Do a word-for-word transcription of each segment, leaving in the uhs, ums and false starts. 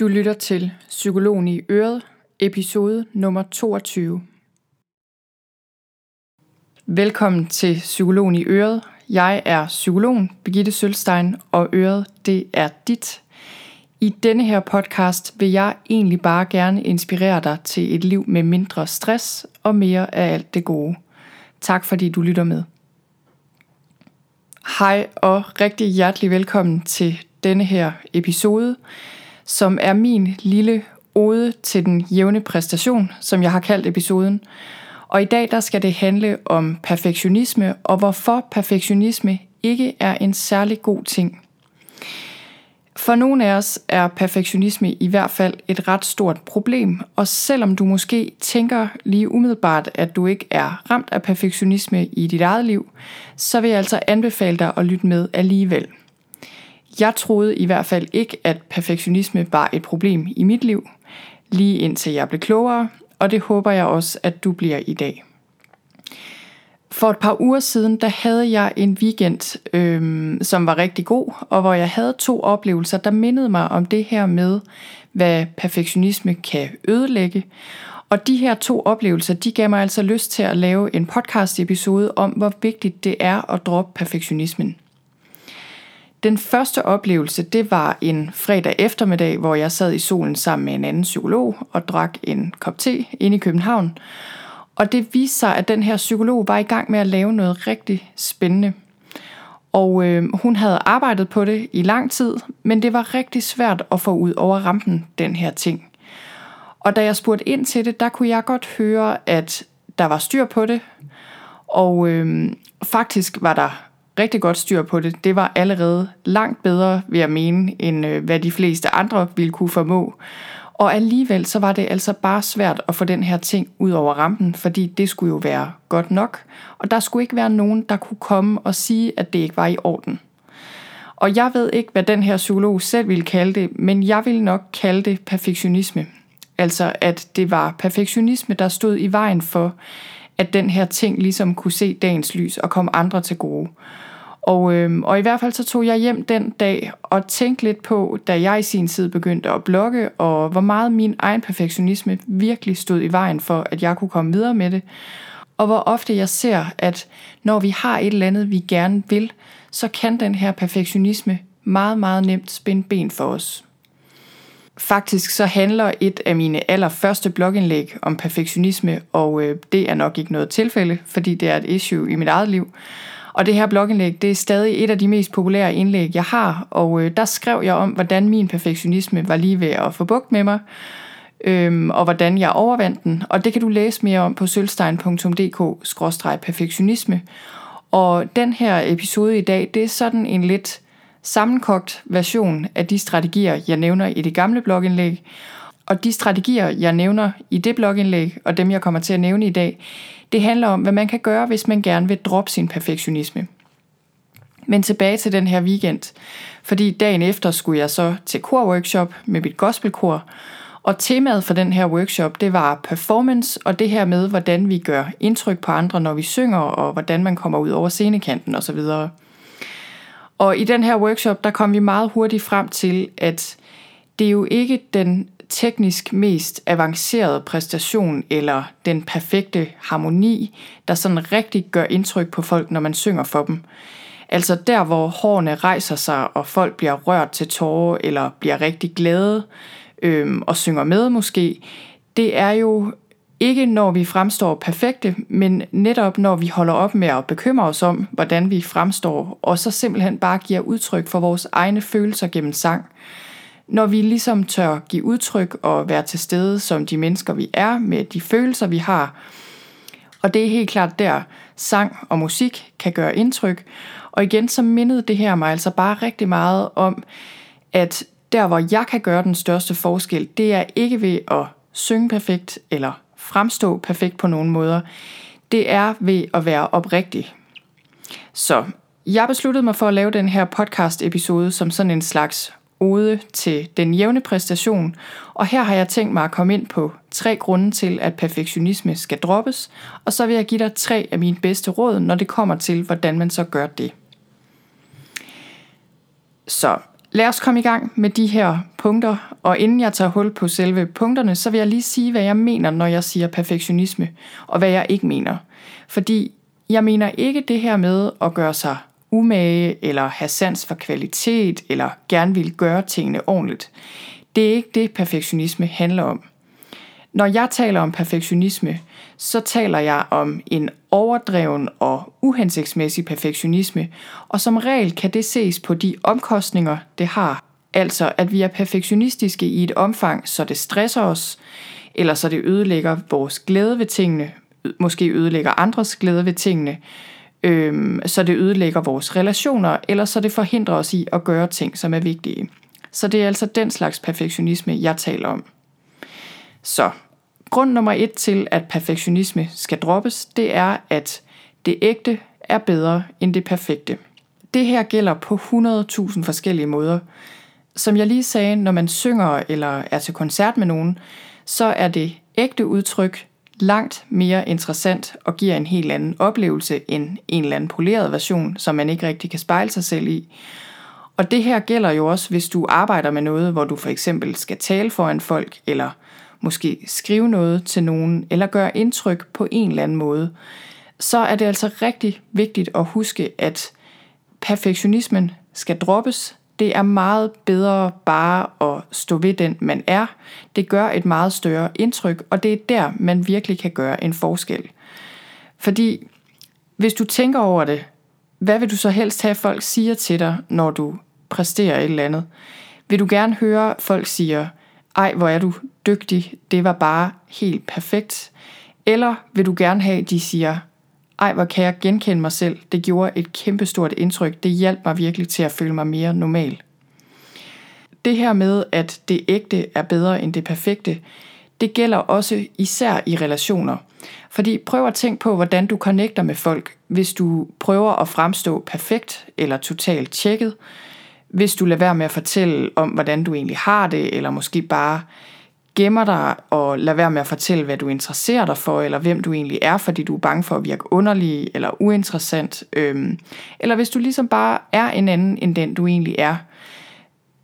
Du lytter til Psykologen i Øret, episode nummer toogtyve. Velkommen til Psykologen i Øret. Jeg er psykologen Birgitte Sølstein, og Øret, det er dit. I denne her podcast vil jeg egentlig bare gerne inspirere dig til et liv med mindre stress og mere af alt det gode. Tak fordi du lytter med. Hej og rigtig hjertelig velkommen til denne her episode, som er min lille ode til den jævne præstation, som jeg har kaldt episoden. Og i dag der skal det handle om perfektionisme, og hvorfor perfektionisme ikke er en særlig god ting. For nogle af os er perfektionisme i hvert fald et ret stort problem, og selvom du måske tænker lige umiddelbart, at du ikke er ramt af perfektionisme i dit eget liv, så vil jeg altså anbefale dig at lytte med alligevel. Jeg troede i hvert fald ikke, at perfektionisme var et problem i mit liv, lige indtil jeg blev klogere, og det håber jeg også, at du bliver i dag. For et par uger siden, der havde jeg en weekend, øh, som var rigtig god, og hvor jeg havde to oplevelser, der mindede mig om det her med, hvad perfektionisme kan ødelægge. Og de her to oplevelser, de gav mig altså lyst til at lave en podcast-episode om, hvor vigtigt det er at droppe perfektionismen. Den første oplevelse, det var en fredag eftermiddag, hvor jeg sad i solen sammen med en anden psykolog og drak en kop te inde i København. Og det viste sig, at den her psykolog var i gang med at lave noget rigtig spændende. Og øh, hun havde arbejdet på det i lang tid, men det var rigtig svært at få ud over rampen, den her ting. Og da jeg spurgte ind til det, der kunne jeg godt høre, at der var styr på det. Og øh, faktisk var der rigtig godt styr på det. Det var allerede langt bedre, vil jeg mene, end øh, hvad de fleste andre ville kunne formå. Og alligevel så var det altså bare svært at få den her ting ud over rampen, fordi det skulle jo være godt nok, og der skulle ikke være nogen, der kunne komme og sige, at det ikke var i orden. Og jeg ved ikke, hvad den her psykolog selv ville kalde det, men jeg ville nok kalde det perfektionisme. Altså at det var perfektionisme, der stod i vejen for, at den her ting ligesom kunne se dagens lys og komme andre til gode. Og, øhm, og i hvert fald så tog jeg hjem den dag og tænkte lidt på, da jeg i sin tid begyndte at blogge, og hvor meget min egen perfektionisme virkelig stod i vejen for, at jeg kunne komme videre med det. Og hvor ofte jeg ser, at når vi har et eller andet, vi gerne vil, så kan den her perfektionisme meget, meget nemt spænde ben for os. Faktisk så handler et af mine allerførste blogindlæg om perfektionisme, og øh, det er nok ikke noget tilfælde, fordi det er et issue i mit eget liv. Og det her blogindlæg, det er stadig et af de mest populære indlæg, jeg har, og øh, der skrev jeg om, hvordan min perfektionisme var lige ved at få bugt med mig, øhm, og hvordan jeg overvandt den. Og det kan du læse mere om på sølstein punktum d k skråstreg perfektionisme. Og den her episode i dag, det er sådan en lidt sammenkogt version af de strategier, jeg nævner i det gamle blogindlæg. Og de strategier, jeg nævner i det blogindlæg, og dem jeg kommer til at nævne i dag, det handler om, hvad man kan gøre, hvis man gerne vil droppe sin perfektionisme. Men tilbage til den her weekend, fordi dagen efter skulle jeg så til korworkshop med mit gospelkor, og temaet for den her workshop, det var performance, og det her med, hvordan vi gør indtryk på andre, når vi synger, og hvordan man kommer ud over scenekanten osv. Og i den her workshop, der kom vi meget hurtigt frem til, at det er jo ikke den teknisk mest avancerede præstation eller den perfekte harmoni, der sådan rigtig gør indtryk på folk, når man synger for dem. Altså der, hvor hårene rejser sig, og folk bliver rørt til tårer eller bliver rigtig glade øh, og synger med måske, det er jo ikke, når vi fremstår perfekte, men netop når vi holder op med at bekymre os om, hvordan vi fremstår, og så simpelthen bare giver udtryk for vores egne følelser gennem sang. Når vi ligesom tør give udtryk og være til stede som de mennesker, vi er, med de følelser, vi har. Og det er helt klart der, sang og musik kan gøre indtryk. Og igen så mindede det her mig altså bare rigtig meget om, at der hvor jeg kan gøre den største forskel, det er ikke ved at synge perfekt eller fremstå perfekt på nogen måder. Det er ved at være oprigtig. Så jeg besluttede mig for at lave den her podcast episode som sådan en slags ode til den jævne præstation, og her har jeg tænkt mig at komme ind på tre grunde til, at perfektionisme skal droppes, og så vil jeg give dig tre af mine bedste råd, når det kommer til, hvordan man så gør det. Så Lad os komme i gang med de her punkter, og inden jeg tager hul på selve punkterne, så vil jeg lige sige, hvad jeg mener, når jeg siger perfektionisme, og hvad jeg ikke mener. Fordi jeg mener ikke det her med at gøre sig umage, eller have sans for kvalitet, eller gerne vil gøre tingene ordentligt. Det er ikke det, perfektionisme handler om. Når jeg taler om perfektionisme, så taler jeg om en overdreven og uhensigtsmæssig perfektionisme, og som regel kan det ses på de omkostninger, det har. Altså at vi er perfektionistiske i et omfang, så det stresser os, eller så det ødelægger vores glæde ved tingene, måske ødelægger andres glæde ved tingene, øhm, så det ødelægger vores relationer, eller så det forhindrer os i at gøre ting, som er vigtige. Så det er altså den slags perfektionisme, jeg taler om. Så grund nummer et til, at perfektionisme skal droppes, det er, at det ægte er bedre end det perfekte. Det her gælder på hundrede tusind forskellige måder. Som jeg lige sagde, når man synger eller er til koncert med nogen, så er det ægte udtryk langt mere interessant og giver en helt anden oplevelse end en eller anden poleret version, som man ikke rigtig kan spejle sig selv i. Og det her gælder jo også, hvis du arbejder med noget, hvor du for eksempel skal tale foran folk, eller måske skrive noget til nogen, eller gøre indtryk på en eller anden måde, så er det altså rigtig vigtigt at huske, at perfektionismen skal droppes. Det er meget bedre bare at stå ved den, man er. Det gør et meget større indtryk, og det er der, man virkelig kan gøre en forskel. Fordi hvis du tænker over det, hvad vil du så helst have, folk siger til dig, når du præsterer et eller andet? Vil du gerne høre, folk siger, ej, hvor er du dygtig, det var bare helt perfekt? Eller vil du gerne have, de siger, ej, hvor kan jeg genkende mig selv, det gjorde et kæmpestort indtryk, det hjalp mig virkelig til at føle mig mere normal. Det her med, at det ægte er bedre end det perfekte, det gælder også især i relationer. Fordi prøv at tænke på, hvordan du connecter med folk, hvis du prøver at fremstå perfekt eller totalt tjekket. Hvis du lader være med at fortælle om, hvordan du egentlig har det, eller måske bare gemmer dig og lader være med at fortælle, hvad du interesserer dig for, eller hvem du egentlig er, fordi du er bange for at virke underlig eller uinteressant. Eller hvis du ligesom bare er en anden end den, du egentlig er.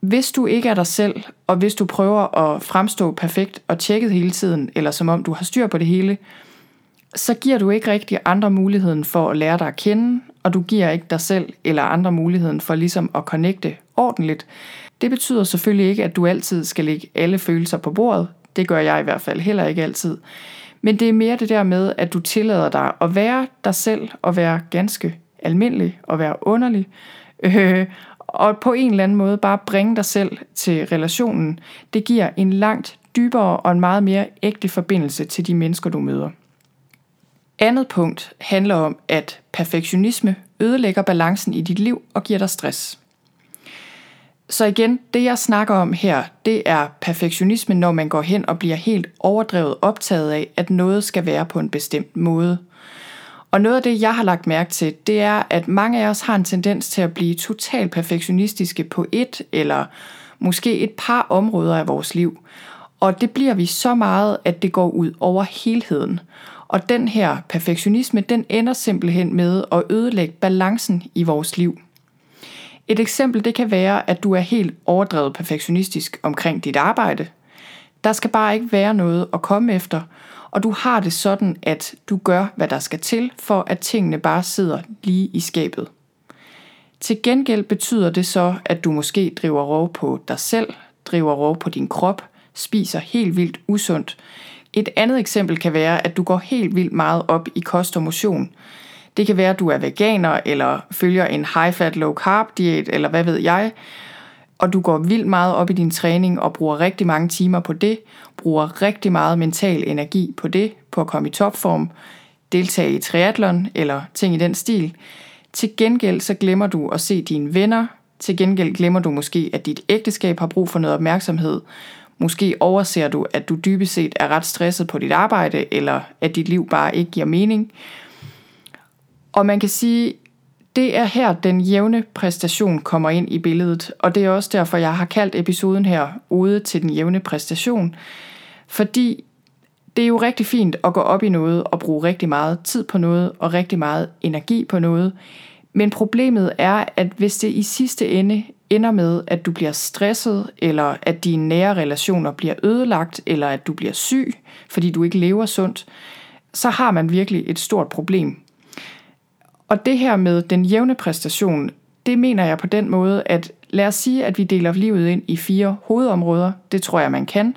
Hvis du ikke er dig selv, og hvis du prøver at fremstå perfekt og tjekket hele tiden, eller som om du har styr på det hele, så giver du ikke rigtig andre muligheden for at lære dig at kende, og du giver ikke dig selv eller andre muligheden for ligesom at connecte ordentligt. Det betyder selvfølgelig ikke, at du altid skal lægge alle følelser på bordet. Det gør jeg i hvert fald heller ikke altid. Men det er mere det der med, at du tillader dig at være dig selv, og være ganske almindelig, og være underlig, øh, og på en eller anden måde bare bringe dig selv til relationen. Det giver en langt dybere og en meget mere ægte forbindelse til de mennesker, du møder. Andet punkt handler om, at perfektionisme ødelægger balancen i dit liv og giver dig stress. Så igen, det jeg snakker om her, det er perfektionisme, når man går hen og bliver helt overdrevet optaget af, at noget skal være på en bestemt måde. Og noget af det, jeg har lagt mærke til, det er, at mange af os har en tendens til at blive totalt perfektionistiske på et eller måske et par områder af vores liv. Og det bliver vi så meget, at det går ud over helheden. Og den her perfektionisme, den ender simpelthen med at ødelægge balancen i vores liv. Et eksempel, det kan være, at du er helt overdrevet perfektionistisk omkring dit arbejde. Der skal bare ikke være noget at komme efter, og du har det sådan, at du gør, hvad der skal til, for at tingene bare sidder lige i skabet. Til gengæld betyder det så, at du måske driver rov på dig selv, driver rov på din krop, spiser helt vildt usundt. Et andet eksempel kan være, at du går helt vildt meget op i kost og motion. Det kan være, at du er veganer, eller følger en high-fat, low-carb-diæt, eller hvad ved jeg. Og du går vildt meget op i din træning og bruger rigtig mange timer på det, bruger rigtig meget mental energi på det, på at komme i topform, deltage i triathlon eller ting i den stil. Til gengæld så glemmer du at se dine venner. Til gengæld glemmer du måske, at dit ægteskab har brug for noget opmærksomhed. Måske overser du, at du dybest set er ret stresset på dit arbejde, eller at dit liv bare ikke giver mening. Og man kan sige, det er her, den jævne præstation kommer ind i billedet, og det er også derfor, jeg har kaldt episoden her Ode til den jævne præstation, fordi det er jo rigtig fint at gå op i noget og bruge rigtig meget tid på noget og rigtig meget energi på noget, Men problemet er, at hvis det i sidste ende ender med, at du bliver stresset, eller at dine nære relationer bliver ødelagt, eller at du bliver syg, fordi du ikke lever sundt, så har man virkelig et stort problem. Og det her med den jævne præstation, det mener jeg på den måde, at lad os sige, at vi deler livet ind i fire hovedområder. Det tror jeg, man kan.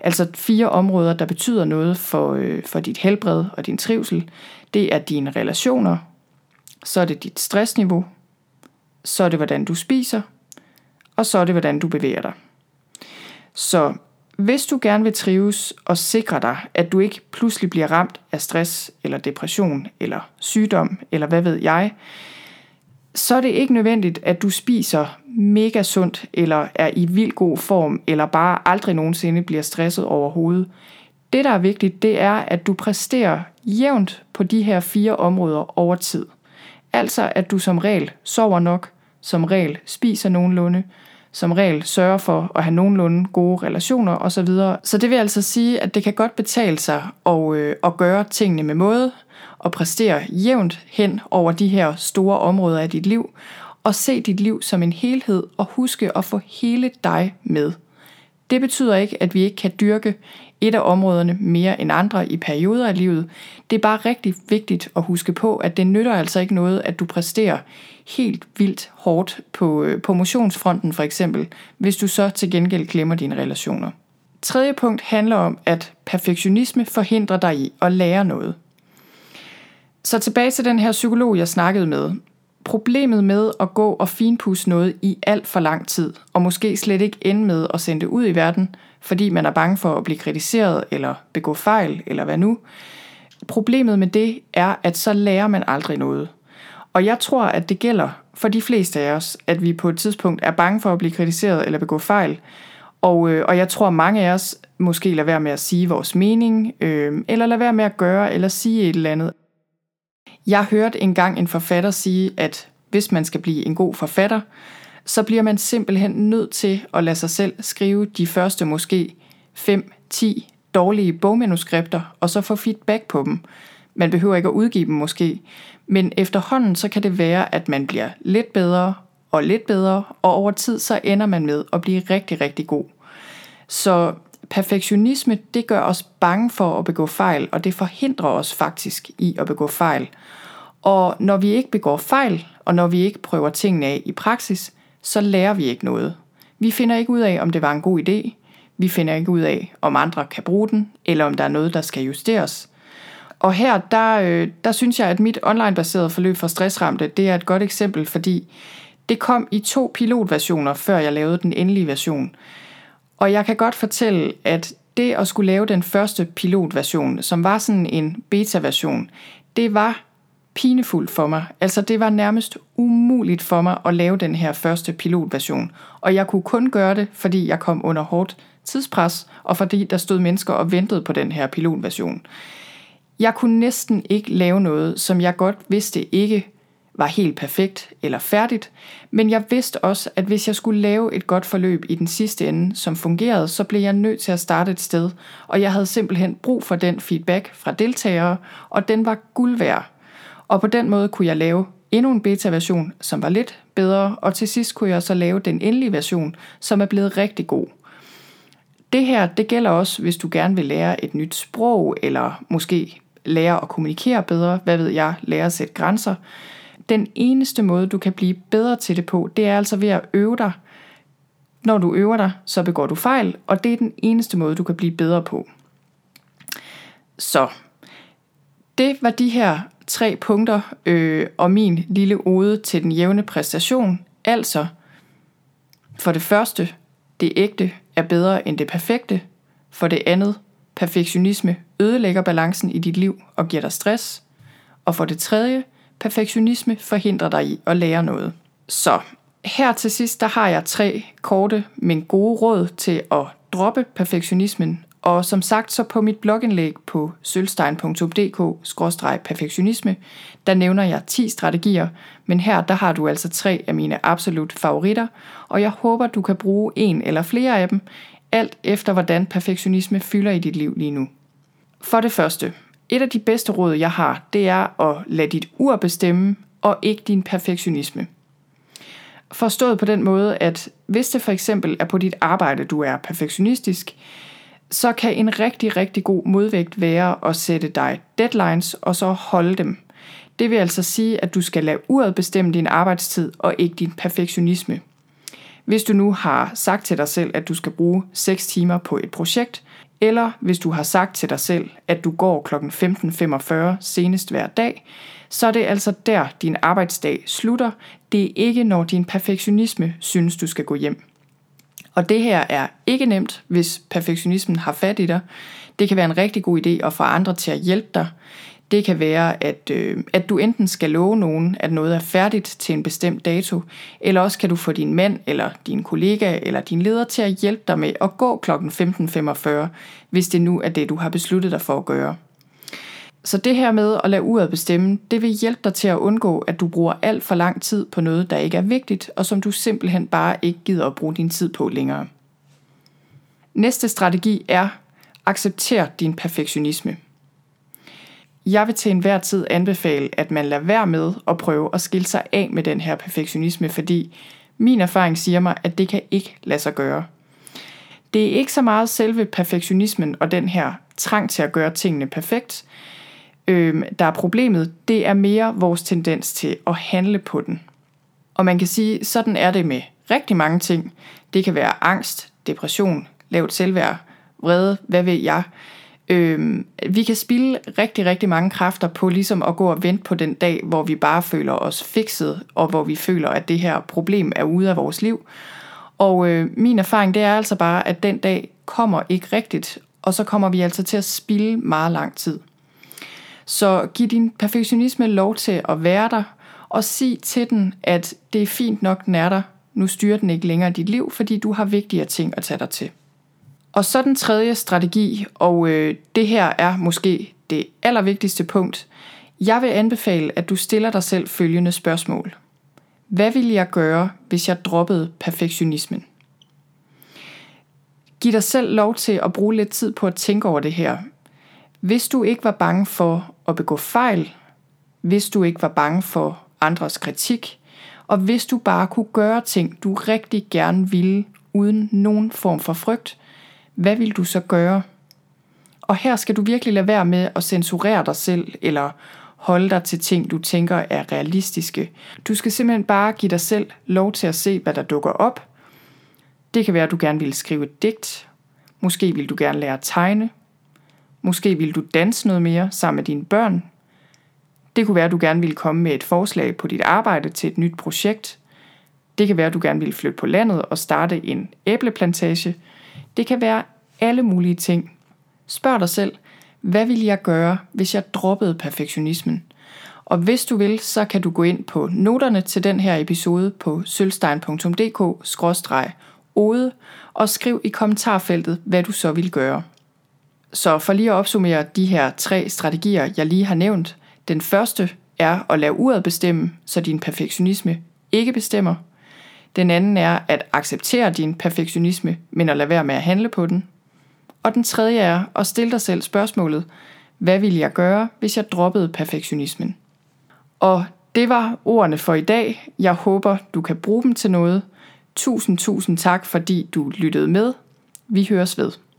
Altså fire områder, der betyder noget for, øh, for dit helbred og din trivsel. Det er dine relationer, så er det dit stressniveau, så er det, hvordan du spiser, og så er det, hvordan du bevæger dig. Så hvis du gerne vil trives og sikre dig, at du ikke pludselig bliver ramt af stress, eller depression, eller sygdom, eller hvad ved jeg, så er det ikke nødvendigt, at du spiser mega sundt, eller er i vild god form, eller bare aldrig nogensinde bliver stresset overhovedet. Det, der er vigtigt, det er, at du præsterer jævnt på de her fire områder over tid. Altså, at du som regel sover nok, som regel spiser nogenlunde, som regel sørger for at have nogenlunde gode relationer osv. Så det vil altså sige, at det kan godt betale sig at, øh, at gøre tingene med måde, og præstere jævnt hen over de her store områder af dit liv, og se dit liv som en helhed, og huske at få hele dig med. Det betyder ikke, at vi ikke kan dyrke et af områderne mere end andre i perioder af livet. Det er bare rigtig vigtigt at huske på, at det nytter altså ikke noget, at du præsterer helt vildt hårdt på, på motionsfronten for eksempel, hvis du så til gengæld glemmer dine relationer. Tredje punkt handler om, at perfektionisme forhindrer dig i at lære noget. Så tilbage til den her psykolog, jeg snakkede med. Problemet med at gå og finpudse noget i alt for lang tid, og måske slet ikke ende med at sende det ud i verden, fordi man er bange for at blive kritiseret, eller begå fejl, eller hvad nu. Problemet med det er, at så lærer man aldrig noget. Og jeg tror, at det gælder for de fleste af os, at vi på et tidspunkt er bange for at blive kritiseret, eller begå fejl. Og, øh, og jeg tror, at mange af os måske lader være med at sige vores mening, øh, eller lader være med at gøre, eller sige et eller andet. Jeg hørte engang en forfatter sige, at hvis man skal blive en god forfatter, så bliver man simpelthen nødt til at lade sig selv skrive de første måske fem til ti dårlige bogmanuskripter, og så få feedback på dem. Man behøver ikke at udgive dem måske, men efterhånden så kan det være, at man bliver lidt bedre og lidt bedre, og over tid så ender man med at blive rigtig, rigtig god. Så perfektionisme, det gør os bange for at begå fejl, og det forhindrer os faktisk i at begå fejl. Og når vi ikke begår fejl, og når vi ikke prøver tingene af i praksis, så lærer vi ikke noget. Vi finder ikke ud af, om det var en god idé. Vi finder ikke ud af, om andre kan bruge den, eller om der er noget, der skal justeres. Og her, der, der synes jeg, at mit online-baserede forløb for stressramte, det er et godt eksempel, fordi det kom i to pilotversioner, før jeg lavede den endelige version. Og jeg kan godt fortælle, at det at skulle lave den første pilotversion, som var sådan en beta-version, det var pinefuldt for mig. Altså det var nærmest umuligt for mig at lave den her første pilotversion. Og jeg kunne kun gøre det, fordi jeg kom under hårdt tidspres, og fordi der stod mennesker og ventede på den her pilotversion. Jeg kunne næsten ikke lave noget, som jeg godt vidste ikke var helt perfekt eller færdigt, men jeg vidste også, at hvis jeg skulle lave et godt forløb i den sidste ende, som fungerede, så blev jeg nødt til at starte et sted, og jeg havde simpelthen brug for den feedback fra deltagere, og den var guld værd. Og på den måde kunne jeg lave endnu en beta-version, som var lidt bedre, og til sidst kunne jeg så lave den endelige version, som er blevet rigtig god. Det her, det gælder også, hvis du gerne vil lære et nyt sprog, eller måske lære at kommunikere bedre, hvad ved jeg, lære at sætte grænser. Den eneste måde, du kan blive bedre til det på, det er altså ved at øve dig. Når du øver dig, så begår du fejl, og det er den eneste måde, du kan blive bedre på. Så, det var de her tre punkter øh, og min lille ode til den jævne præstation. Altså, for det første, det ægte er bedre end det perfekte. For det andet, perfektionisme ødelægger balancen i dit liv og giver dig stress. Og for det tredje, perfektionisme forhindrer dig i at lære noget. Så her til sidst, der har jeg tre korte, men gode råd til at droppe perfektionismen. Og som sagt, så på mit blogindlæg på sølstein punktum d k skråstreg perfektionisme, der nævner jeg ti strategier, men her der har du altså tre af mine absolut favoritter, og jeg håber, du kan bruge en eller flere af dem, alt efter hvordan perfektionisme fylder i dit liv lige nu. For det første, et af de bedste råd, jeg har, det er at lade dit ur bestemme, og ikke din perfektionisme. Forstået på den måde, at hvis det for eksempel er på dit arbejde, du er perfektionistisk, så kan en rigtig, rigtig god modvægt være at sætte dig deadlines og så holde dem. Det vil altså sige, at du skal lade uret bestemme din arbejdstid og ikke din perfektionisme. Hvis du nu har sagt til dig selv, at du skal bruge seks timer på et projekt, eller hvis du har sagt til dig selv, at du går klokken femten femogfyrre senest hver dag, så er det altså der, din arbejdsdag slutter. Det er ikke, når din perfektionisme synes, du skal gå hjem. Og det her er ikke nemt, hvis perfektionismen har fat i dig. Det kan være en rigtig god idé at få andre til at hjælpe dig. Det kan være, at, øh, at du enten skal love nogen, at noget er færdigt til en bestemt dato, eller også kan du få din mand, eller din kollega, eller din leder til at hjælpe dig med at gå klokken femten femogfyrre, hvis det nu er det, du har besluttet dig for at gøre. Så det her med at lade uret bestemme, det vil hjælpe dig til at undgå, at du bruger alt for lang tid på noget, der ikke er vigtigt, og som du simpelthen bare ikke gider at bruge din tid på længere. Næste strategi er, accepter din perfektionisme. Jeg vil til enhver tid anbefale, at man lader være med at prøve at skille sig af med den her perfektionisme, fordi min erfaring siger mig, at det kan ikke lade sig gøre. Det er ikke så meget selve perfektionismen og den her trang til at gøre tingene perfekt, øh, der er problemet. Det er mere vores tendens til at handle på den. Og man kan sige, sådan er det med rigtig mange ting. Det kan være angst, depression, lavt selvværd, vrede, hvad ved jeg. Øh, vi kan spilde rigtig, rigtig mange kræfter på ligesom at gå og vente på den dag, hvor vi bare føler os fikset, og hvor vi føler, at det her problem er ude af vores liv. Og øh, min erfaring, det er altså bare, at den dag kommer ikke rigtigt, og så kommer vi altså til at spilde meget lang tid. Så giv din perfektionisme lov til at være der, og sig til den, at det er fint nok, den er der. Nu styrer den ikke længere dit liv, fordi du har vigtigere ting at tage dig til. Og så den tredje strategi, og øh, det her er måske det allervigtigste punkt. Jeg vil anbefale, at du stiller dig selv følgende spørgsmål. Hvad ville jeg gøre, hvis jeg droppede perfektionismen? Giv dig selv lov til at bruge lidt tid på at tænke over det her. Hvis du ikke var bange for at begå fejl, hvis du ikke var bange for andres kritik, og hvis du bare kunne gøre ting, du rigtig gerne ville, uden nogen form for frygt, hvad ville du så gøre? Og her skal du virkelig lade være med at censurere dig selv, eller holde dig til ting, du tænker er realistiske. Du skal simpelthen bare give dig selv lov til at se, hvad der dukker op. Det kan være, at du gerne ville skrive et digt. Måske vil du gerne lære at tegne. Måske vil du danse noget mere sammen med dine børn. Det kunne være, at du gerne ville komme med et forslag på dit arbejde til et nyt projekt. Det kan være, at du gerne ville flytte på landet og starte en æbleplantage. Det kan være alle mulige ting. Spørg dig selv, hvad ville jeg gøre, hvis jeg droppede perfektionismen? Og hvis du vil, så kan du gå ind på noterne til den her episode på sølstein punktum d k skråstreg ode og skriv i kommentarfeltet, hvad du så vil gøre. Så for lige at opsummere de her tre strategier, jeg lige har nævnt. Den første er at lade uret bestemme, så din perfektionisme ikke bestemmer. Den anden er at acceptere din perfektionisme, men at lade være med at handle på den. Og den tredje er at stille dig selv spørgsmålet, hvad ville jeg gøre, hvis jeg droppede perfektionismen? Og det var ordene for i dag. Jeg håber, du kan bruge dem til noget. Tusind, tusind tak, fordi du lyttede med. Vi høres ved.